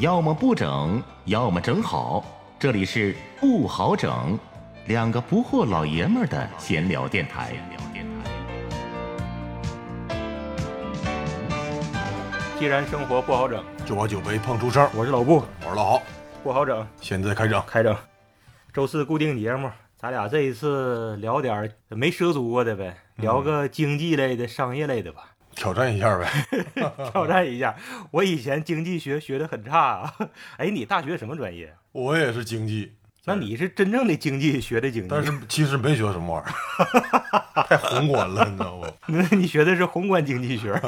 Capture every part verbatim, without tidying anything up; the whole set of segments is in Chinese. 要么不整，要么整好。这里是不好整，两个不惑老爷们儿的闲聊电台。既然生活不好整，就把酒杯碰出声。我是老布，我是老豪。不好整，现在开整，开整。周四固定节目，咱俩这一次聊点没涉足过的呗，聊个经济类的、嗯、商业类的吧。挑战一下呗挑战一下。我以前经济学学得很差啊。哎，你大学什么专业？我也是经济。那你是真正的经济学的经济，但是其实没学什么玩意儿太宏观了你知道吗？那你学的是宏观经济学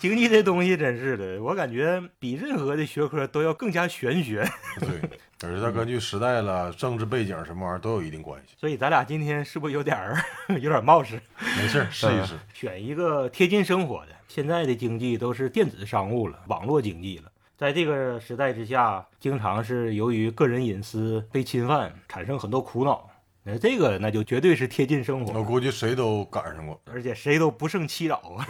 经济这东西真是的，我感觉比任何的学科都要更加玄学对，而且它根据时代了、政治背景什么玩意儿都有一定关系。所以咱俩今天是不是有点有点冒失？没事，试一试、呃、选一个贴近生活的。现在的经济都是电子商务了，网络经济了，在这个时代之下，经常是由于个人隐私被侵犯，产生很多苦恼。那这个那就绝对是贴近生活，我估计谁都赶上过，而且谁都不胜其扰啊！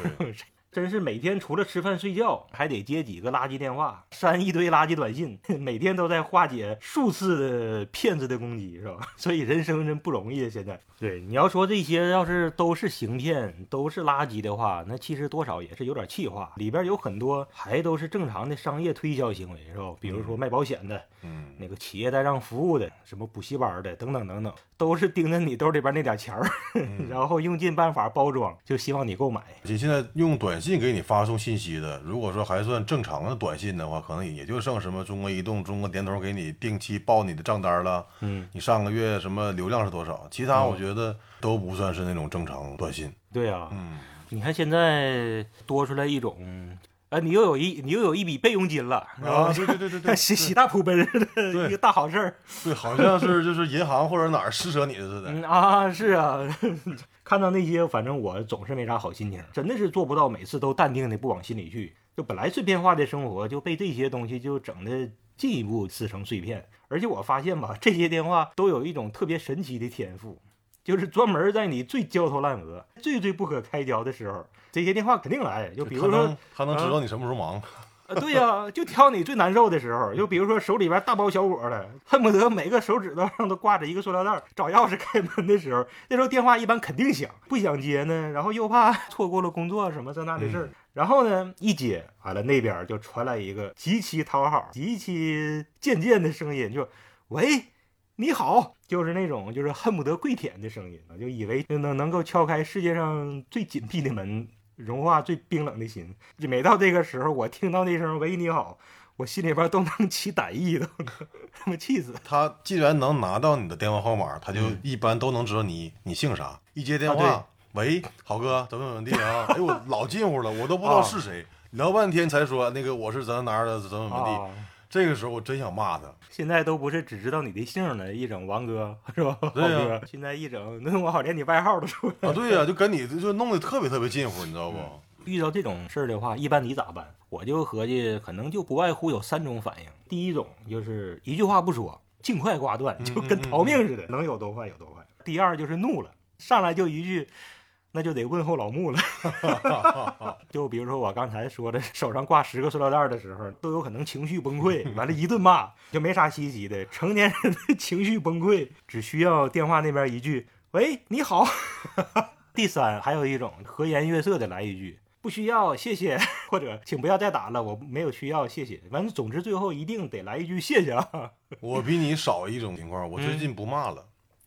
真是每天除了吃饭睡觉，还得接几个垃圾电话，删一堆垃圾短信，每天都在化解数次的骗子的攻击，是吧？所以人生真不容易。现在对你要说这些要是都是行骗，都是垃圾的话，那其实多少也是有点气话，里边有很多还都是正常的商业推销行为，是吧？比如说卖保险的，嗯，那个企业代账服务的，什么补习班的等等等等，都是盯着你兜里边那点钱儿、嗯，然后用尽办法包装，就希望你购买。你现在用短信给你发送信息的，如果说还算正常的短信的话，可能也就剩什么中国移动、中国联通给你定期报你的账单了，嗯，你上个月什么流量是多少，其他我觉得都不算是那种正常短信。对啊，嗯，你看现在多出来一种，哎、啊，你又有一你又有一笔备用金了，啊，对对对对对，喜喜大普奔似的，一个大好事儿。对，好像是就是银行或者哪儿施舍你似的、嗯、啊，是啊。看到那些，反正我总是没啥好心情，真的是做不到每次都淡定的不往心里去。就本来碎片化的生活就被这些东西就整的进一步撕成碎片。而且我发现吧，这些电话都有一种特别神奇的天赋，就是专门在你最焦头烂额、最最不可开交的时候，这些电话肯定来。就比如说，他能知道你什么时候忙。啊、对呀、啊，就挑你最难受的时候。就比如说手里边大包小裹的，恨不得每个手指头上都挂着一个塑料袋，找钥匙开门的时候，那时候电话一般肯定响，不想接呢，然后又怕错过了工作什么这那的事儿、嗯，然后呢一接完了，那边就传来一个极其讨好、极其贱贱的声音，就喂你好，就是那种就是恨不得跪舔的声音，就以为能能够敲开世界上最紧闭的门，融化最冰冷的心。每到这个时候，我听到那声喂你好，我心里边都能起歹意，都他妈气死。他既然能拿到你的电话号码，他就一般都能知道你你姓啥。一接电话、啊、喂好哥怎么怎么地啊，哎呦老近乎了，我都不知道是谁、啊、聊半天才说那个我是咱哪儿的怎么怎么地、啊，这个时候我真想骂他。现在都不是只知道你的姓了，一整王哥是吧？对呀、啊，现在一整那我好连你外号都出来啊。对呀、啊，就跟你就弄得特别特别近乎，你知道不、嗯？遇到这种事儿的话，一般你咋办？我就合计可能就不外乎有三种反应。第一种就是一句话不说，尽快挂断，就跟逃命似的，嗯嗯嗯能有多快有多快。第二就是怒了，上来就一句。那就得问候老穆了就比如说我刚才说的手上挂十个塑料袋的时候，都有可能情绪崩溃，完了一顿骂就没啥稀奇的。成年人的情绪崩溃只需要电话那边一句喂你好第三还有一种和颜悦色的来一句不需要谢谢，或者请不要再打了，我没有需要谢谢。反正总之最后一定得来一句谢谢啊我比你少一种情况，我最近不骂了、嗯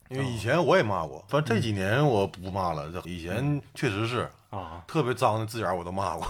因为以前我也骂过，但这几年我不骂了。以前确实是啊，特别脏的字眼我都骂过，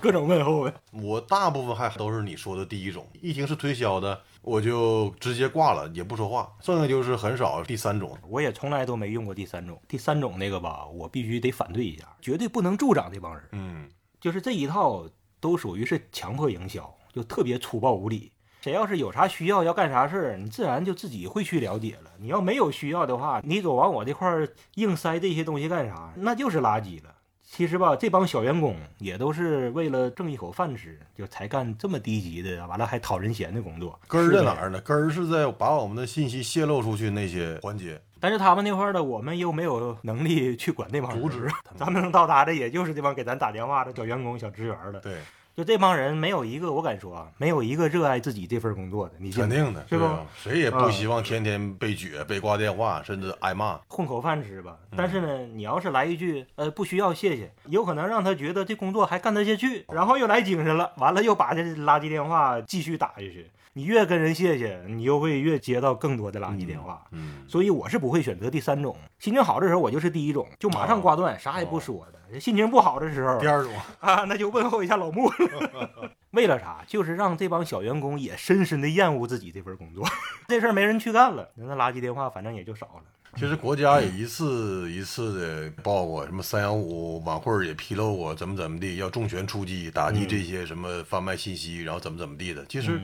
各种问候呗。我大部分还都是你说的第一种，一听是推销的，我就直接挂了，也不说话。剩下就是很少第三种，我也从来都没用过第三种。第三种那个吧，我必须得反对一下，绝对不能助长这帮人。嗯，就是这一套都属于是强迫营销，就特别粗暴无理。谁要是有啥需要要干啥事儿，你自然就自己会去了解了。你要没有需要的话，你走往我这块儿硬塞这些东西干啥，那就是垃圾了。其实吧，这帮小员工也都是为了挣一口饭吃，就才干这么低级的，完了还讨人嫌的工作。根儿在哪儿呢？根儿是在把我们的信息泄露出去那些环节。但是他们那块的，我们又没有能力去管那帮人，阻止。咱们能到达的，也就是这帮给咱打电话的小员工、小职员了。对。就这帮人没有一个，我敢说啊，没有一个热爱自己这份工作的。你肯定的，对吧？谁也不希望天天被撅、被挂电话，甚至挨骂，混口饭吃吧。但是呢，你要是来一句呃不需要谢谢，有可能让他觉得这工作还干得下去，然后又来精神了，完了又把这垃圾电话继续打下去。你越跟人谢谢，你又会越接到更多的垃圾电话。嗯，嗯所以我是不会选择第三种。心情好的时候，我就是第一种，就马上挂断，哦、啥也不说的。哦、心情不好的时候，第二种啊，那就问候一下老穆了。为了啥？就是让这帮小员工也深深的厌恶自己这份工作。这事儿没人去干了，那垃圾电话反正也就少了。其实国家也一次一次的报过，什么三幺五晚会也披露过，怎么怎么地，要重拳出击，打击这些什么贩卖信息，然后怎么怎么地的。其实，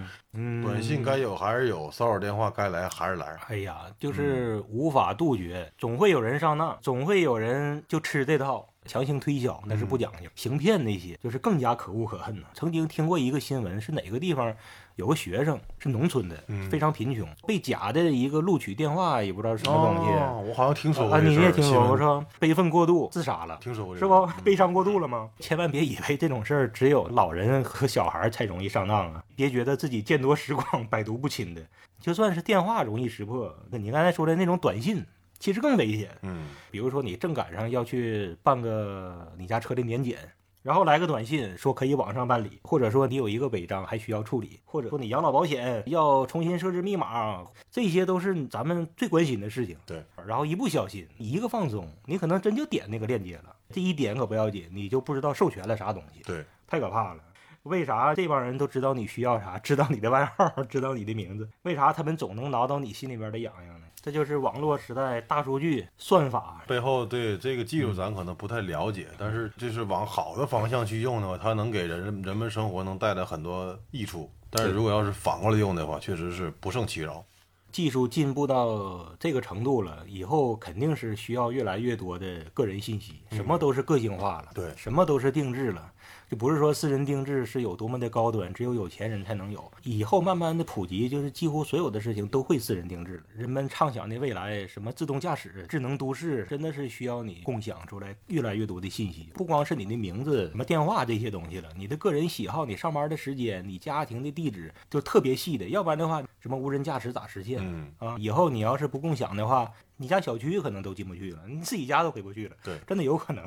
短信该有还是有，骚扰电话该来还是来。哎呀，就是无法杜绝，总会有人上当，总会有人就吃这套。强行推销那是不讲究，行骗那些就是更加可恶可恨了。曾经听过一个新闻，是哪个地方有个学生是农村的，非常贫穷，被假的一个录取电话也不知道是什么东西，哦、我好像听说过啊，你也听说过是吧？悲愤过度自杀了，听说过是不？悲伤过度了吗？千万别以为这种事儿只有老人和小孩才容易上当啊！别觉得自己见多识广、百毒不侵的，就算是电话容易识破，你刚才说的那种短信。其实更危险，嗯，比如说你正赶上要去办个你家车的年检，然后来个短信说可以网上办理，或者说你有一个违章还需要处理，或者说你养老保险要重新设置密码，这些都是咱们最关心的事情。对，然后一不小心，一个放松，你可能真就点那个链接了，这一点可不要紧，你就不知道授权了啥东西。对，太可怕了。为啥这帮人都知道你需要啥，知道你的外号，知道你的名字？为啥他们总能挠到你心里边的痒痒呢？这就是网络时代大数据算法背后。对这个技术咱可能不太了解，嗯、但是就是往好的方向去用的话，它能给人人们生活能带来很多益处。但是如果要是反过来用的话，确实是不胜其扰。技术进步到这个程度了，以后肯定是需要越来越多的个人信息，什么都是个性化了，嗯、对，什么都是定制了，就不是说私人定制是有多么的高端，只有有钱人才能有。以后慢慢的普及，就是几乎所有的事情都会私人定制了。人们畅想的未来，什么自动驾驶、智能都市，真的是需要你共享出来越来越多的信息，不光是你的名字、什么电话这些东西了，你的个人喜好、你上班的时间、你家庭的地址，就特别细的。要不然的话，什么无人驾驶咋实现？嗯嗯啊，以后你要是不共享的话，你家小区可能都进不去了，你自己家都回不去了。对，真的有可能。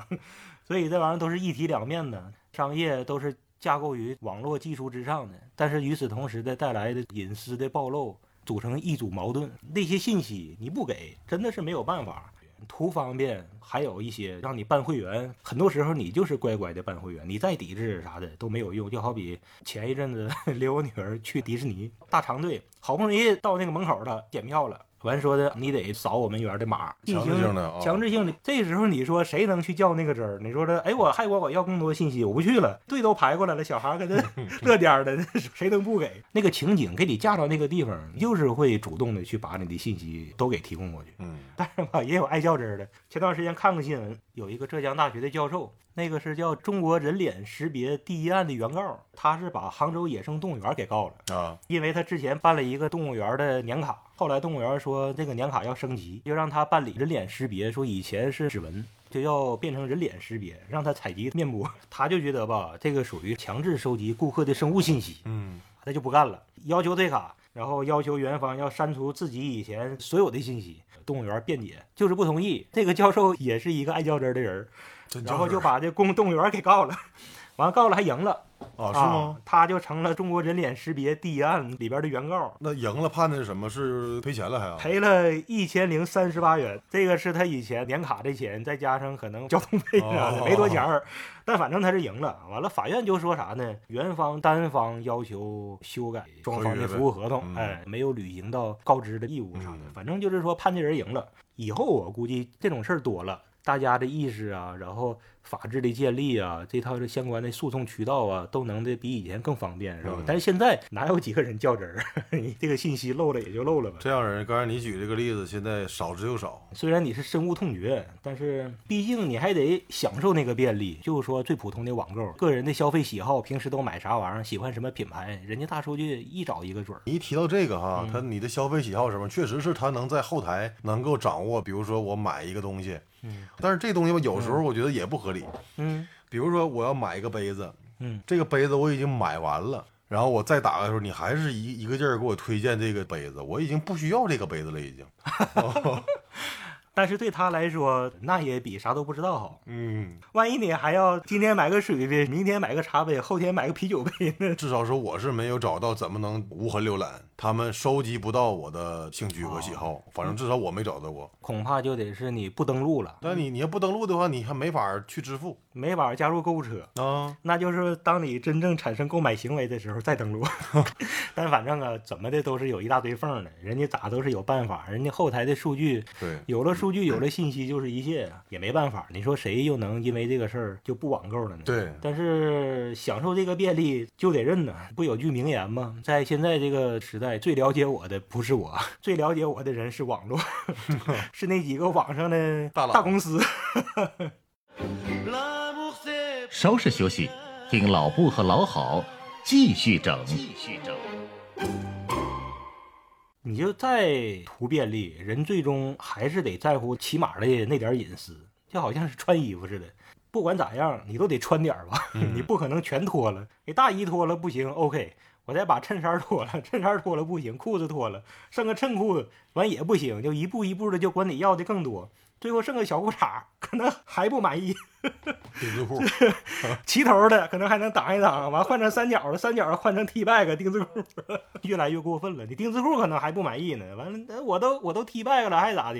所以这玩意儿都是一体两面的，商业都是架构于网络技术之上的，但是与此同时的带来的隐私的暴露，组成一组矛盾。那些信息你不给，真的是没有办法。图方便，还有一些让你办会员，很多时候你就是乖乖的办会员，你再抵制啥的都没有用。就好比前一阵子留我女儿去迪士尼，大长队，好不容易到那个门口了，检票了，完说的你得扫我们园的码，进行强制性的、哦、强制性的。这时候你说谁能去叫那个汁儿？你说的，哎，我还我我要更多信息，我不去了，队都排过来了，小孩搁这乐颠的，谁能不给？那个情景给你架到那个地方，就是会主动的去把你的信息都给提供过去。嗯，但是吧，也有爱较真儿的。前段时间看个新闻，有一个浙江大学的教授，那个是叫《中国人脸识别第一案》的原告，他是把杭州野生动物园给告了啊，因为他之前办了一个动物园的年卡。后来动物园说这个年卡要升级，就让他办理人脸识别，说以前是指纹，就要变成人脸识别，让他采集面部。他就觉得吧，这个属于强制收集顾客的生物信息，嗯，他就不干了，要求退卡，然后要求园方要删除自己以前所有的信息。动物园辩解就是不同意，这个教授也是一个爱较真的人，然后就把这公动物园给告了，完告了还赢了。哦，是吗？啊，他就成了中国人脸识别第一案里边的原告。那赢了判的是什么？是赔钱了还要赔了一千零三十八元，这个是他以前年卡的钱，再加上可能交通费啥的，没多钱儿。但反正他是赢了。完了，法院就说啥呢？原方单方要求修改双方的服务合同，嗯、哎，没有履行到告知的义务啥的。嗯、反正就是说判这人赢了。以后我估计这种事儿多了。大家的意识啊，然后法治的建立啊，这套的相关的诉讼渠道啊，都能的比以前更方便，是吧？嗯、但是现在哪有几个人较真儿？你这个信息漏了也就漏了吧。这样人，刚才你举这个例子，现在少之又少。虽然你是深恶痛绝，但是毕竟你还得享受那个便利。就是说最普通的网购，个人的消费喜好，平时都买啥玩意儿，喜欢什么品牌，人家大数据一找一个准儿。你一提到这个哈，嗯、他你的消费喜好什么，确实是他能在后台能够掌握。比如说我买一个东西。嗯，但是这东西吧，有时候我觉得也不合理。嗯，比如说我要买一个杯子，嗯，这个杯子我已经买完了，然后我再打开的时候，你还是一一个劲儿给我推荐这个杯子，我已经不需要这个杯子了，已经。哦但是对他来说那也比啥都不知道好。嗯，万一你还要今天买个水杯，明天买个茶杯，后天买个啤酒杯呢？至少说我是没有找到怎么能无痕浏览，他们收集不到我的兴趣和喜好、哦、反正至少我没找到过。恐怕就得是你不登录了，但你你要不登录的话你还没法去支付，没法加入购物车啊，那就是当你真正产生购买行为的时候再登录。但反正啊怎么的都是有一大堆缝的，人家咋都是有办法，人家后台的数据，对，有了数据数据有了信息就是一切，也没办法，你说谁又能因为这个事儿就不网购了呢？对，但是享受这个便利就得认呢。不有句名言吗？在现在这个时代，最了解我的不是我，最了解我的人是网络，是那几个网上的大公司。稍事休息，听老布和老好继续整，继续整。你就再图便利，人最终还是得在乎起码的那点隐私，就好像是穿衣服似的，不管咋样你都得穿点吧、嗯、你不可能全脱了，你大衣脱了不行 OK， 我再把衬衫脱了，衬衫脱了不行，裤子脱了剩个衬裤子完也不行，就一步一步的就管你要的更多，最后剩个小裤衩可能还不满意，丁字裤齐头的可能还能挡一挡，完换成三角的，三角换成 T bag 丁字裤，越来越过分了，你丁字裤可能还不满意呢，完了我都我都 T bag 了还咋的，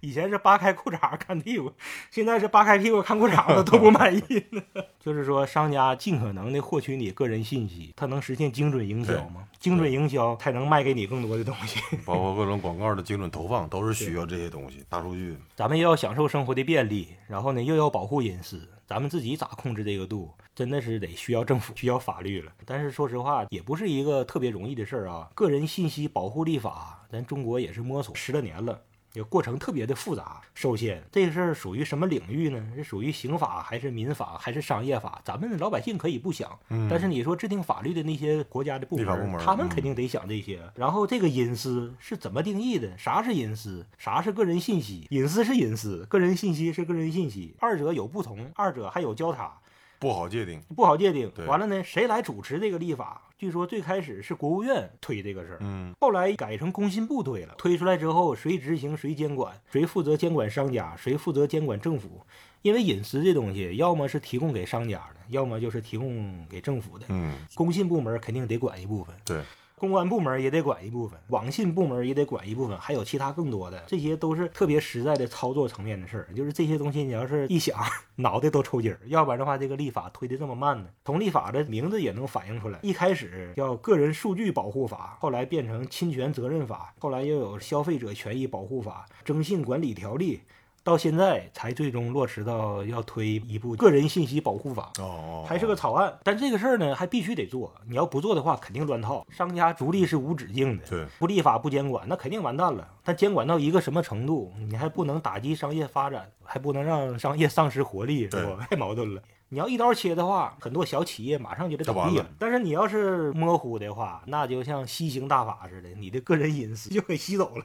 以前是扒开裤衩看屁股，现在是扒开屁股看裤衩的都不满意呢。就是说商家尽可能的获取你个人信息，它能实现精准营销吗？精准营销才能卖给你更多的东西，包括各种广告的精准投放都是需要这些东西，大数据。咱们又要享受生活的便利，然后呢又要保护隐私，咱们自己咋控制这个度，真的是得需要政府，需要法律了。但是说实话也不是一个特别容易的事儿啊，个人信息保护立法咱中国也是摸索十来年了，这过程特别的复杂。首先这个事儿属于什么领域呢？是属于刑法还是民法还是商业法？咱们老百姓可以不想、嗯、但是你说制定法律的那些国家的部门，部门他们肯定得想这些、嗯、然后这个隐私是怎么定义的，啥是隐私，啥是个人信息，隐私是隐私，个人信息是个人信息，二者有不同，二者还有交叉，不好界定，不好界定。完了呢谁来主持这个立法？据说最开始是国务院推这个事儿，嗯，后来改成工信部推了。推出来之后，谁执行谁监管，谁负责监管商家，谁负责监管政府。因为隐私这东西，要么是提供给商家的，要么就是提供给政府的。嗯，工信部门肯定得管一部分，对，公安部门也得管一部分，网信部门也得管一部分，还有其他更多的，这些都是特别实在的操作层面的事儿。就是这些东西，你要是一想，脑袋都抽筋儿，要不然的话，这个立法推得这么慢呢？从立法的名字也能反映出来，一开始叫《个人数据保护法》，后来变成《侵权责任法》，后来又有《消费者权益保护法》、《征信管理条例》。到现在才最终落实到要推一部个人信息保护法，哦，还是个草案。但这个事儿呢，还必须得做。你要不做的话，肯定乱套。商家逐利是无止境的，对，不立法不监管，那肯定完蛋了。但监管到一个什么程度，你还不能打击商业发展，还不能让商业丧失活力，是吧？太矛盾了。你要一刀切的话，很多小企业马上就得倒闭了。但是你要是模糊的话，那就像吸星大法似的，你的个人隐私就给吸走了。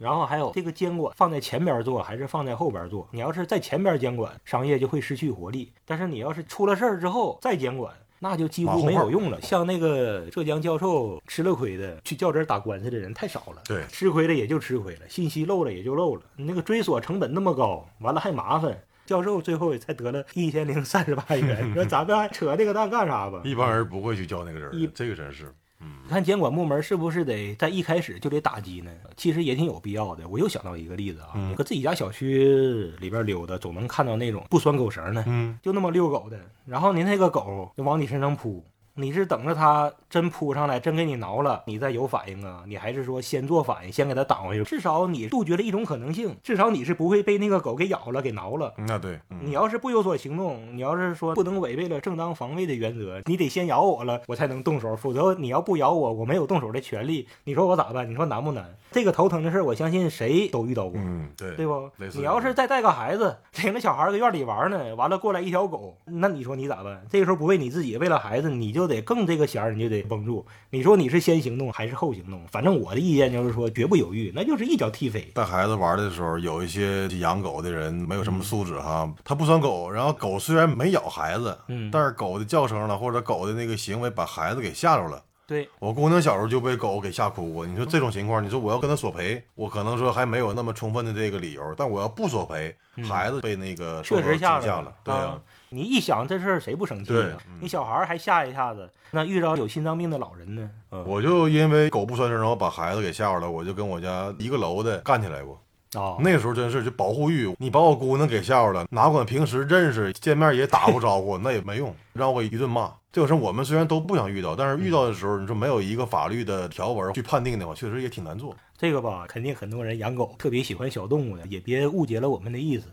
然后还有这个监管放在前边做还是放在后边做，你要是在前边监管，商业就会失去活力，但是你要是出了事儿之后再监管，那就几乎没有用了。像那个浙江教授吃了亏的，去较真打官司的人太少了，对，吃亏的也就吃亏了，信息漏了也就漏了，那个追索成本那么高，完了还麻烦，教授最后也才得了一千零三十八元，说咱们还扯这个蛋干啥吧？一般人不会去教那个人，这个真是。嗯，看监管部门是不是得在一开始就得打击呢？其实也挺有必要的。我又想到一个例子啊，嗯、搁自己家小区里边溜达，总能看到那种不拴狗绳的，嗯，就那么遛狗的，然后你那个狗就往你身上扑，你是等着它真扑上来，真给你挠了，你再有反应啊？你还是说先做反应，先给它挡回去？至少你杜绝了一种可能性，至少你是不会被那个狗给咬了，给挠了。那对，嗯、你要是不有所行动，你要是说不能违背了正当防卫的原则，你得先咬我了，我才能动手，否则你要不咬我，我没有动手的权利。你说我咋办？你说难不难？这个头疼的事，我相信谁都遇到过。嗯，对，对不？你要是再带个孩子，领着小孩搁院里玩呢，完了过来一条狗，那你说你咋办？这个时候不为你自己，为了孩子，你就。就得更这个弦儿，你就得绷住。你说你是先行动还是后行动？反正我的意见就是说，绝不犹豫，那就是一脚踢飞。带孩子玩的时候，有一些养狗的人没有什么素质哈，他不拴狗，然后狗虽然没咬孩子，嗯，但是狗的叫声了或者狗的那个行为把孩子给吓着了。对，我姑娘小时候就被狗给吓哭过。你说这种情况，你说我要跟她索赔，我可能说还没有那么充分的这个理由，但我要不索赔，孩子被那个确实吓了。对啊，你一想这事儿谁不生气啊？你小孩还吓一下子，那遇到有心脏病的老人呢？我就因为狗不拴绳，然后把孩子给吓着了，我就跟我家一个楼的干起来过。哦，那时候真是就保护欲，你把我姑娘给吓着了，哪管平时认识见面也打过招呼，那也没用，让我一顿骂。这种事我们虽然都不想遇到，但是遇到的时候，你说没有一个法律的条文去判定的话，确实也挺难做。这个吧，肯定很多人养狗特别喜欢小动物的，也别误解了我们的意思。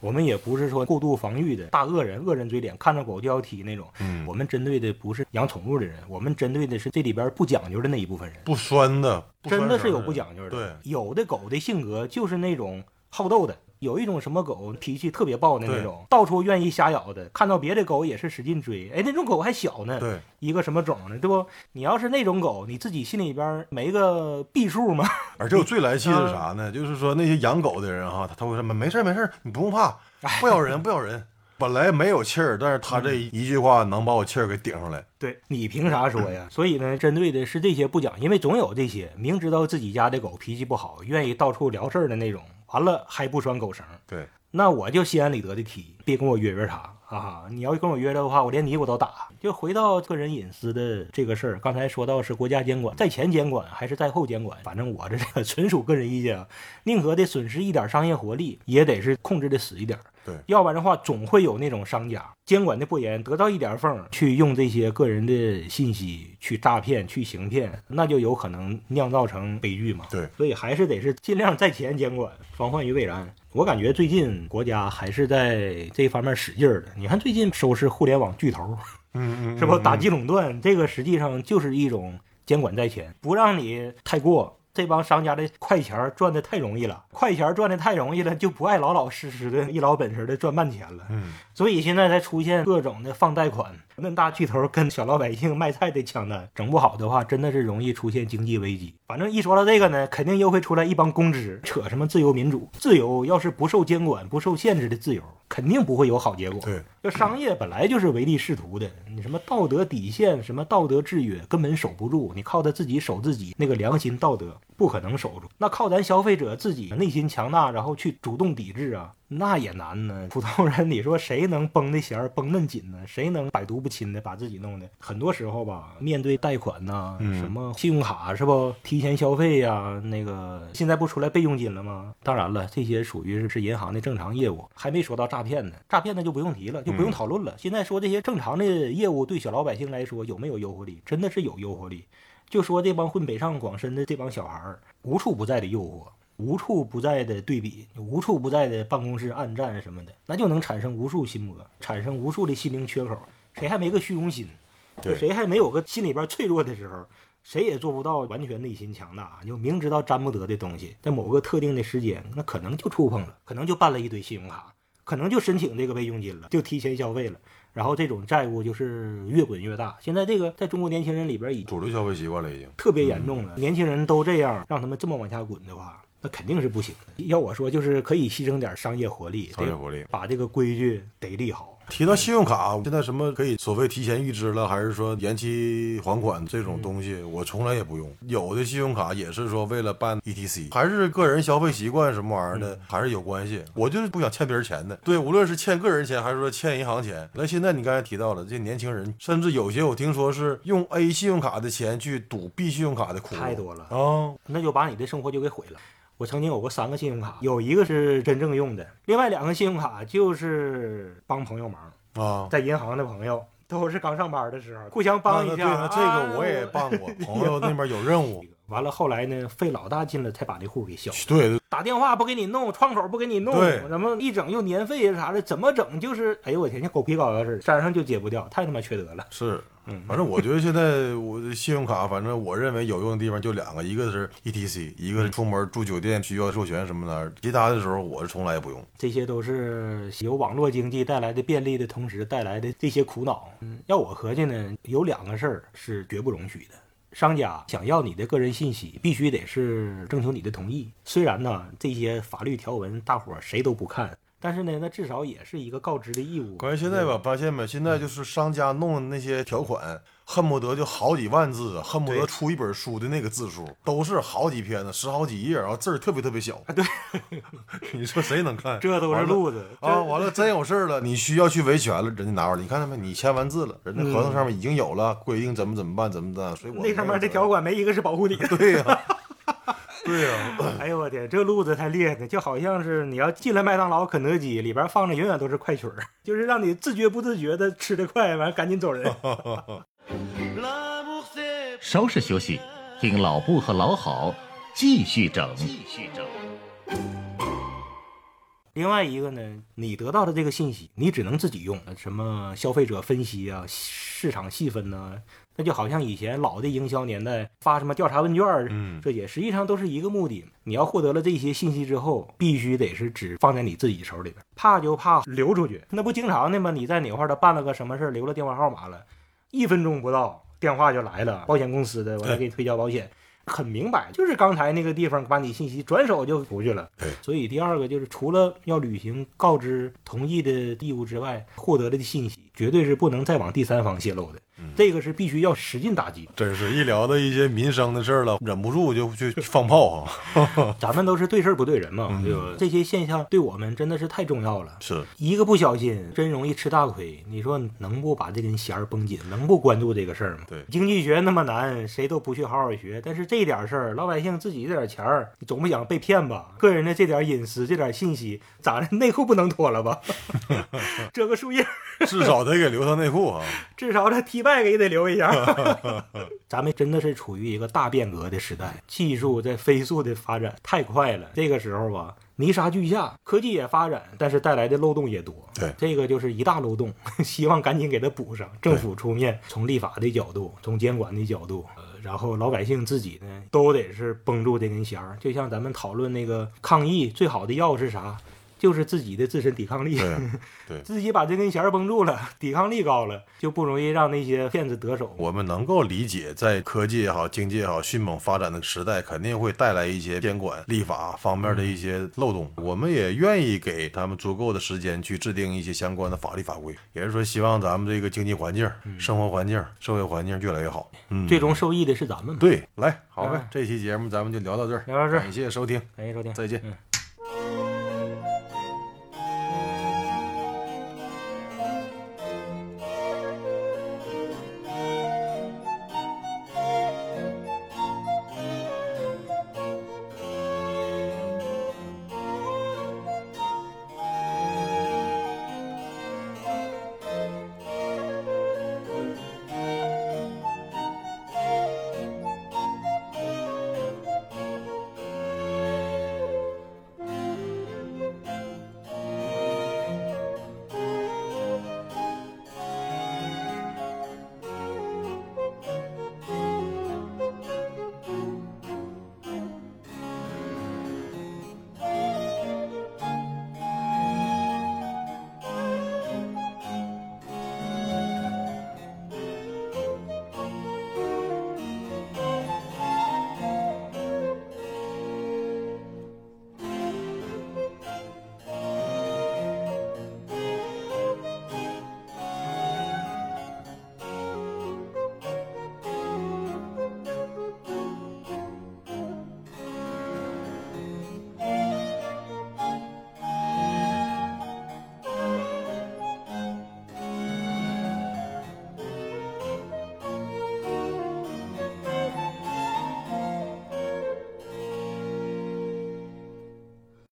我们也不是说过度防御的大恶人，恶人嘴脸，看到狗就要踢那种。嗯，我们针对的不是养宠物的人，我们针对的是这里边不讲究的那一部分人。不拴的，真的是有不讲究的。对，有的狗的性格就是那种好斗的，有一种什么狗脾气特别暴的那种，到处愿意瞎咬的，看到别的狗也是使劲追。哎，那种狗还小呢，对，一个什么种呢，对不？你要是那种狗，你自己心里边没个避数吗？而且我最来气的是啥呢？就是说那些养狗的人哈、啊，他他会说没事没事，你不用怕，不咬人不咬人。本来没有气儿，但是他这一句话能把我气儿给顶上来。对，你凭啥说呀？所以呢，针对的是这些不讲，因为总有这些明知道自己家的狗脾气不好，愿意到处聊事儿的那种，完了还不拴狗绳。对，那我就心安理得的踢，别跟我约约啥啊！你要跟我约的话，我连你我都打。就回到个人隐私的这个事儿，刚才说到是国家监管，在前监管还是在后监管，反正我这个纯属个人意见啊，宁可得损失一点商业活力，也得是控制的死一点。要不然的话，总会有那种商家监管的不严，得到一点缝去用这些个人的信息去诈骗、去行骗，那就有可能酿造成悲剧嘛。对，所以还是得是尽量在前监管，防患于未然。我感觉最近国家还是在这方面使劲的。你看最近收拾互联网巨头，嗯，是吧？打击垄断，这个实际上就是一种监管在前，不让你太过。这帮商家的快钱赚的太容易了，快钱赚的太容易了，就不爱老老实实的一老本事的赚慢钱了。嗯，所以现在才出现各种的放贷款，那大巨头跟小老百姓卖菜的抢单，整不好的话，真的是容易出现经济危机。反正一说到这个呢，肯定又会出来一帮公知扯什么自由民主，自由要是不受监管、不受限制的自由，肯定不会有好结果。对，这商业本来就是唯利是图的，你什么道德底线、什么道德制约，根本守不住，你靠他自己守自己，那个良心道德不可能守住，那靠咱消费者自己内心强大，然后去主动抵制啊，那也难呢。普通人，你说谁能绷的弦绷嫩紧呢？谁能百毒不侵的把自己弄的？很多时候吧，面对贷款呐、啊，什么信用卡是不提前消费呀、啊，那个现在不出来备用金了吗？当然了，这些属于是银行的正常业务，还没说到诈骗呢。诈骗呢就不用提了，就不用讨论了。嗯、现在说这些正常的业务对小老百姓来说有没有诱惑力？真的是有诱惑力。就说这帮混北上广深的这帮小孩儿，无处不在的诱惑，无处不在的对比，无处不在的办公室暗战什么的，那就能产生无数心魔，产生无数的心灵缺口。谁还没个虚荣心？对，谁还没有个心里边脆弱的时候？谁也做不到完全内心强大，就明知道沾不得的东西，在某个特定的时间，那可能就触碰了，可能就办了一堆信用卡，可能就申请这个备用金了，就提前消费了。然后这种债务就是越滚越大，现在这个在中国年轻人里边已经主流消费习惯了，已经特别严重了。年轻人都这样，让他们这么往下滚的话，那肯定是不行的。要我说，就是可以牺牲点商业活力，商业活力把这个规矩得立好。提到信用卡，现在什么可以所谓提前预支了，还是说延期还款这种东西，我从来也不用。有的信用卡也是说为了办 E T C， 还是个人消费习惯什么玩意儿的，还是有关系。我就是不想欠别人钱的，对，无论是欠个人钱还是说欠银行钱。那现在你刚才提到了，这年轻人甚至有些我听说是用 A 信用卡的钱去赌 B 信用卡的窟窿，太多了啊、哦，那就把你的生活就给毁了。我曾经有过三个信用卡，有一个是真正用的，另外两个信用卡就是帮朋友忙啊、哦，在银行的朋友都是刚上班的时候互相帮一下、啊、对、啊、这个我也帮过、啊、朋友那边有任务完了后来呢费老大劲了才把这户给消了，对，打电话不给你弄，窗口不给你弄，咱们一整又年费啥的，怎么整就是哎呦我天，像狗皮膏药似的，山上就解不掉，太他妈缺德了。是嗯，反正我觉得现在我的信用卡，反正我认为有用的地方就两个，一个是 E T C， 一个是出门住酒店需要授权什么的，其他的时候我是从来也不用。这些都是由网络经济带来的便利的同时带来的这些苦恼。嗯，要我合计呢，有两个事儿是绝不容许的。商家想要你的个人信息，必须得是征求你的同意。虽然呢，这些法律条文大伙谁都不看。但是呢，那至少也是一个告知的义务。关于现在吧，发现没？现在就是商家弄的那些条款，嗯、恨不得就好几万字，恨不得出一本书的那个字数，都是好几篇的，十好几页，然后字儿特别特别小。啊、对，你说谁能看？这都是路子啊！完了，真有事儿了，你需要去维权了，人家拿过来，你看到没？你签完字了，人家合同上面已经有了、嗯、规定，怎么怎么办，怎么的。所以我那上面这条款没一个是保护你的。对呀、啊。对呀、啊，哎呦我天，这路子太厉害了，就好像是你要进了麦当劳、肯德基，里边放的永远都是快曲儿，就是让你自觉不自觉的吃得快，完赶紧走人。稍事休息，听老布和老好继续整。继续整。另外一个呢，你得到的这个信息，你只能自己用，什么消费者分析啊、市场细分啊。那就好像以前老的营销年代发什么调查问卷，嗯，这也实际上都是一个目的。你要获得了这些信息之后，必须得是只放在你自己手里边，怕就怕流出去。那不经常的吗？你在哪块儿的办了个什么事，留了电话号码了，一分钟不到电话就来了，保险公司的，我来给你推销保险。很明白，就是刚才那个地方把你信息转手就出去了。所以第二个就是除了要履行告知同意的义务之外，获得的信息绝对是不能再往第三方泄露的，嗯、这个是必须要使劲打击。真是一聊到一些民生的事了，忍不住就去放炮啊！咱们都是对事不对人嘛，嗯、对吧？这些现象对我们真的是太重要了，是一个不小心真容易吃大亏。你说能不把这根弦绷紧，能不关注这个事儿吗？对，经济学那么难，谁都不去好好学，但是这。这点事儿，老百姓自己这点钱儿，你总不想被骗吧？个人的这点隐私、这点信息，咋的？内裤不能脱了吧？这个树叶至少得给留条内裤啊！至少这 T 恤也得留一下。咱们真的是处于一个大变革的时代，技术在飞速的发展，太快了。这个时候吧，泥沙俱下，科技也发展，但是带来的漏洞也多。对，这个就是一大漏洞，希望赶紧给它补上。政府出面，从立法的角度，从监管的角度。然后老百姓自己呢，都得是绷住这根弦儿。就像咱们讨论那个抗疫，最好的药是啥？就是自己的自身抵抗力。对，对自己把这根弦儿绷住了，抵抗力高了，就不容易让那些骗子得手。我们能够理解，在科技也好、经济也好迅猛发展的时代，肯定会带来一些监管、立法方面的一些漏洞。嗯、我们也愿意给他们足够的时间去制定一些相关的法律法规。也是说，希望咱们这个经济环境、嗯、生活环境、社会环境越来越好。嗯，最终受益的是咱们。对，来，好呗，啊、这期节目咱们就聊到这儿，聊到这儿，感谢收听，感谢收听，再见。嗯。